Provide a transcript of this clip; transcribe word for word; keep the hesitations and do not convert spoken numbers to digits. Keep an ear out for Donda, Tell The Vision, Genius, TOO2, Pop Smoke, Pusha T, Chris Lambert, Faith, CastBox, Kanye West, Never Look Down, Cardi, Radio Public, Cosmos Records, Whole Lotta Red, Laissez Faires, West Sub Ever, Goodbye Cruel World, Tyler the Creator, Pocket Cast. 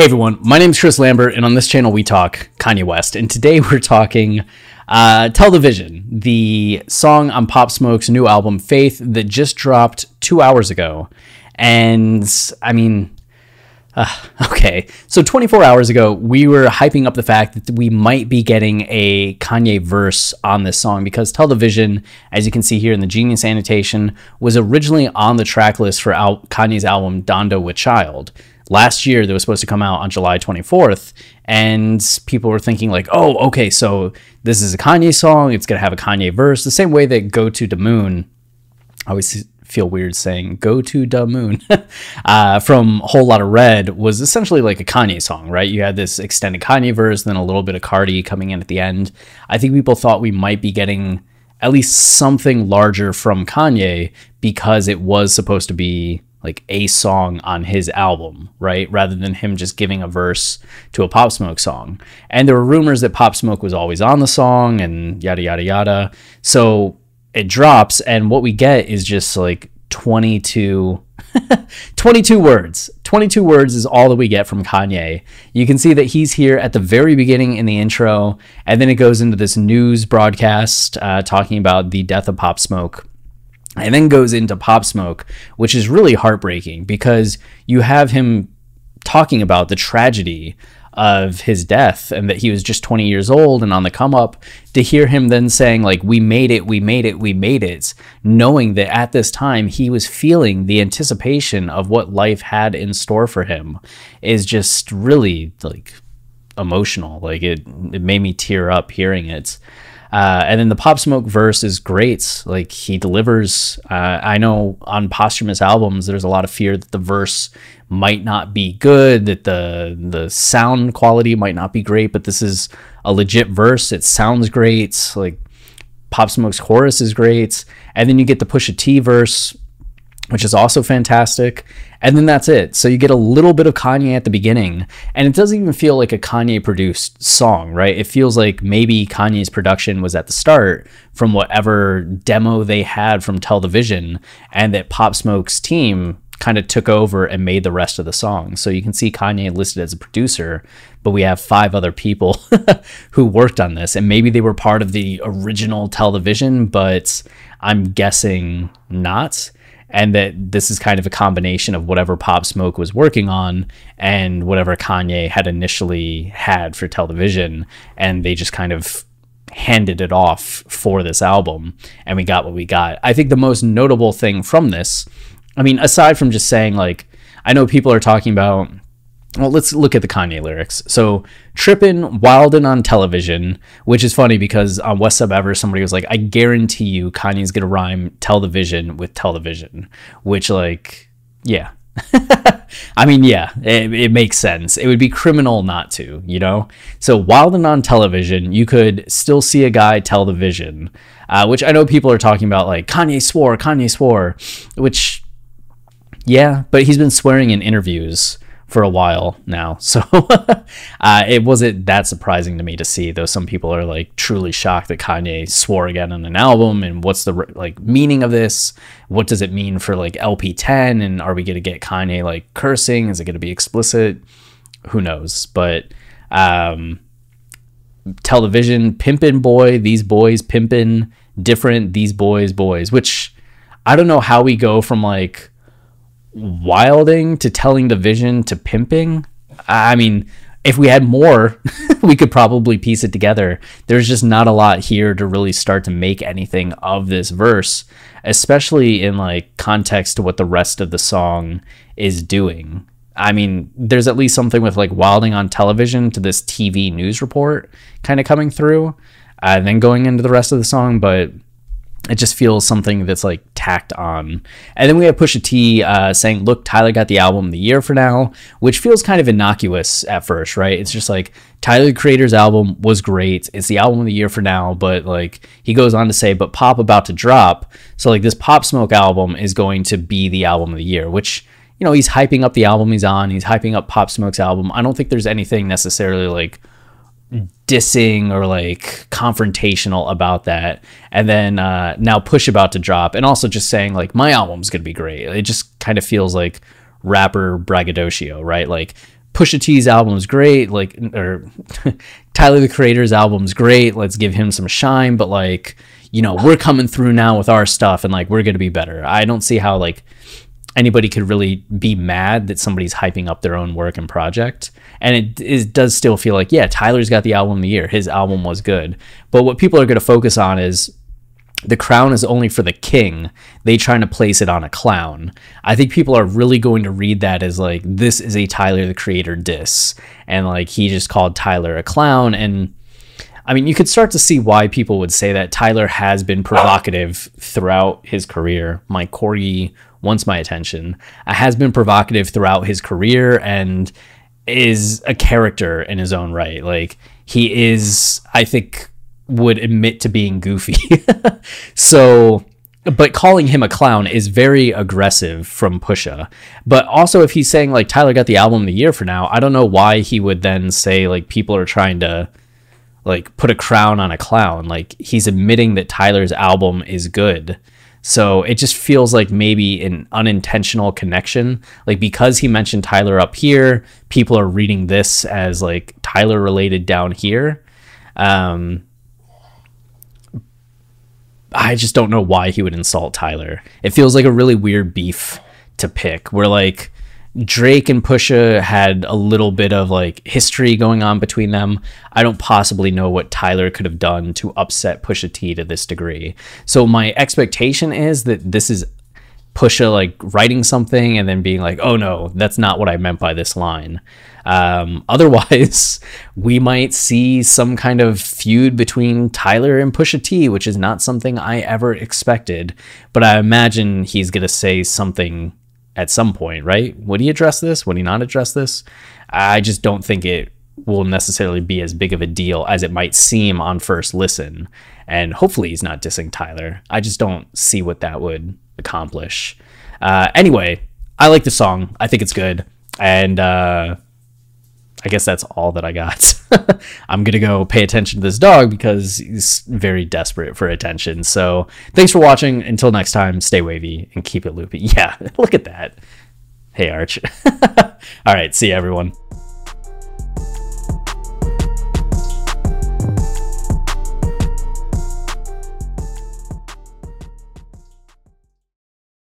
Hey everyone, my name is Chris Lambert, and on this channel we talk Kanye West, and today we're talking uh, Tell The Vision, the song on Pop Smoke's new album Faith that just dropped two hours ago. And I mean, uh, okay, so twenty-four hours ago we were hyping up the fact that we might be getting a Kanye verse on this song because Tell The Vision, as you can see here in the Genius annotation, was originally on the track list for Al- Kanye's album Donda with Child. Last year, that was supposed to come out on July twenty-fourth, and people were thinking like, oh, okay, so this is a Kanye song. It's going to have a Kanye verse. The same way that Go To Da Moon, I always feel weird saying Go To Da Moon, uh, from Whole Lotta Red was essentially like a Kanye song, right? You had this extended Kanye verse, then a little bit of Cardi coming in at the end. I think people thought we might be getting at least something larger from Kanye because it was supposed to be like a song on his album, right? Rather than him just giving a verse to a Pop Smoke song. And there were rumors that Pop Smoke was always on the song and yada, yada, yada. So it drops, and what we get is just like twenty-two, twenty-two words. twenty-two words is all that we get from Kanye. You can see that he's here at the very beginning in the intro, and then it goes into this news broadcast uh, talking about the death of Pop Smoke. And then goes into Pop Smoke, which is really heartbreaking because you have him talking about the tragedy of his death and that he was just twenty years old and on the come up, to hear him then saying like, we made it, we made it, we made it, knowing that at this time he was feeling the anticipation of what life had in store for him is just really like emotional. Like it, it made me tear up hearing it. Uh, and then the Pop Smoke verse is great. Like he delivers, uh, I know on posthumous albums, there's a lot of fear that the verse might not be good, that the, the sound quality might not be great, but this is a legit verse. It sounds great. Like Pop Smoke's chorus is great. And then you get the Pusha T verse, which is also fantastic. And then that's it. So you get a little bit of Kanye at the beginning, and it doesn't even feel like a Kanye produced song, right? It feels like maybe Kanye's production was at the start from whatever demo they had from Tell The Vision, and that Pop Smoke's team kind of took over and made the rest of the song. So you can see Kanye listed as a producer, but we have five other people who worked on this, and maybe they were part of the original Tell The Vision, but I'm guessing not. And that this is kind of a combination of whatever Pop Smoke was working on and whatever Kanye had initially had for Tell The Vision, and they just kind of handed it off for this album, and we got what we got. I think the most notable thing from this, I mean, aside from just saying like, I know people are talking about, well, let's look at the Kanye lyrics. So, trippin', wildin' on television, which is funny because on West Sub Ever, somebody was like, I guarantee you Kanye's going to rhyme Tell The Vision with television, which, like, yeah. I mean, yeah, it, it makes sense. It would be criminal not to, you know? So, wildin' on television, you could still see a guy tell the vision, uh, which I know people are talking about, like, Kanye swore, Kanye swore, which, yeah, but he's been swearing in interviews for a while now, so uh, it wasn't that surprising to me to see, though some people are like truly shocked that Kanye swore again on an album, and what's the like meaning of this? What does it mean for like L P ten, and are we gonna get Kanye like cursing? Is it gonna be explicit? Who knows? But um, Tell The Vision, pimpin' boy, these boys pimpin', different, these boys boys, which I don't know how we go from like wilding to telling the vision to pimping. I mean, if we had more, we could probably piece it together. There's just not a lot here to really start to make anything of this verse, especially in like context to what the rest of the song is doing. I mean, there's at least something with like wilding on television to this T V news report kind of coming through, uh, and then going into the rest of the song, but it just feels something that's like tacked on. And then we have Pusha T uh, saying, look, Tyler got the album of the year for now, which feels kind of innocuous at first, right? It's just like Tyler the Creator's album was great. It's the album of the year for now. But like he goes on to say, but Pop about to drop. So like this Pop Smoke album is going to be the album of the year, which, you know, he's hyping up the album he's on. He's hyping up Pop Smoke's album. I don't think there's anything necessarily like dissing or like confrontational about that. And then uh now Push about to drop, and also just saying like my album's gonna be great. It just kind of feels like rapper braggadocio, right? Like Pusha T's album's great, like, or Tyler the Creator's album's great, let's give him some shine, but like, you know, we're coming through now with our stuff and like we're gonna be better. I don't see how like anybody could really be mad that somebody's hyping up their own work and project. And it is, does still feel like, yeah, Tyler's got the album of the year, his album was good, but what people are going to focus on is the crown is only for the king, they trying to place it on a clown. I think people are really going to read that as like, this is a Tyler the Creator diss, and like he just called Tyler a clown. And I mean, you could start to see why people would say that. Tyler has been provocative throughout his career. Mike Corgi wants my attention. Uh, has been provocative throughout his career and is a character in his own right. Like, he is, I think, would admit to being goofy. So, but calling him a clown is very aggressive from Pusha. But also, if he's saying like Tyler got the album of the year for now, I don't know why he would then say like people are trying to like put a crown on a clown. Like, he's admitting that Tyler's album is good. So it just feels like maybe an unintentional connection. Like, because he mentioned Tyler up here, people are reading this as like Tyler related down here. Um, I just don't know why he would insult Tyler. It feels like a really weird beef to pick, where like Drake and Pusha had a little bit of like history going on between them. I don't possibly know what Tyler could have done to upset Pusha T to this degree. So my expectation is that this is Pusha like writing something and then being like, oh no, that's not what I meant by this line. Um, otherwise, we might see some kind of feud between Tyler and Pusha T, which is not something I ever expected. But I imagine he's going to say something at some point, right? Would he address this? Would he not address this? I just don't think it will necessarily be as big of a deal as it might seem on first listen. And hopefully he's not dissing Tyler. I just don't see what that would accomplish. Uh, anyway, I like the song. I think it's good. And uh, I guess that's all that I got. I'm going to go pay attention to this dog because he's very desperate for attention. So thanks for watching. Until next time, stay wavy and keep it loopy. Yeah, look at that. Hey, Arch. All right. See you, everyone.